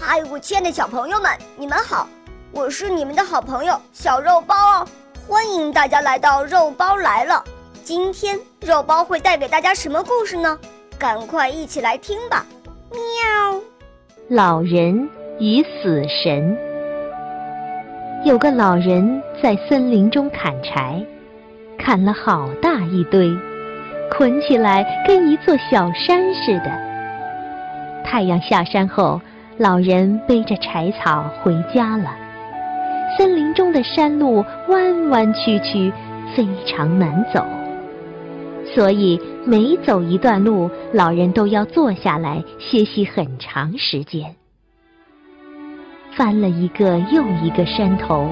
嗨，我亲爱的小朋友们，你们好，我是你们的好朋友小肉包哦，欢迎大家来到肉包来了。今天肉包会带给大家什么故事呢？赶快一起来听吧。喵，老人与死神。有个老人在森林中砍柴，砍了好大一堆，捆起来跟一座小山似的。太阳下山后，老人背着柴草回家了。森林中的山路弯弯曲曲，非常难走，所以每走一段路，老人都要坐下来歇息很长时间。翻了一个又一个山头，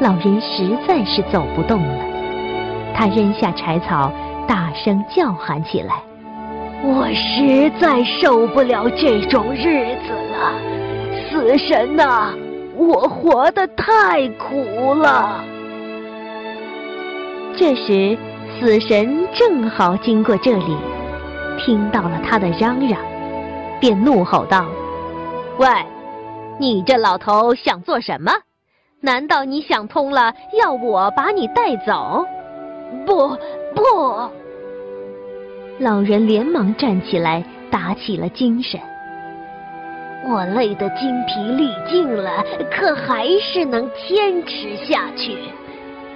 老人实在是走不动了。他扔下柴草，大声叫喊起来：“我实在受不了这种日子了，死神啊，我活得太苦了。”这时死神正好经过这里，听到了他的嚷嚷，便怒吼道：“喂，你这老头想做什么？难道你想通了要我把你带走？不！”老人连忙站起来，打起了精神。我累得筋疲力尽了，可还是能坚持下去。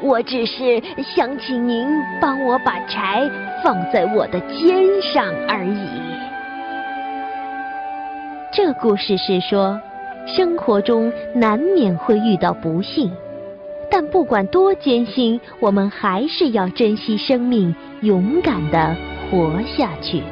我只是想请您帮我把柴放在我的肩上而已。这故事是说，生活中难免会遇到不幸，但不管多艰辛，我们还是要珍惜生命，勇敢地活下去。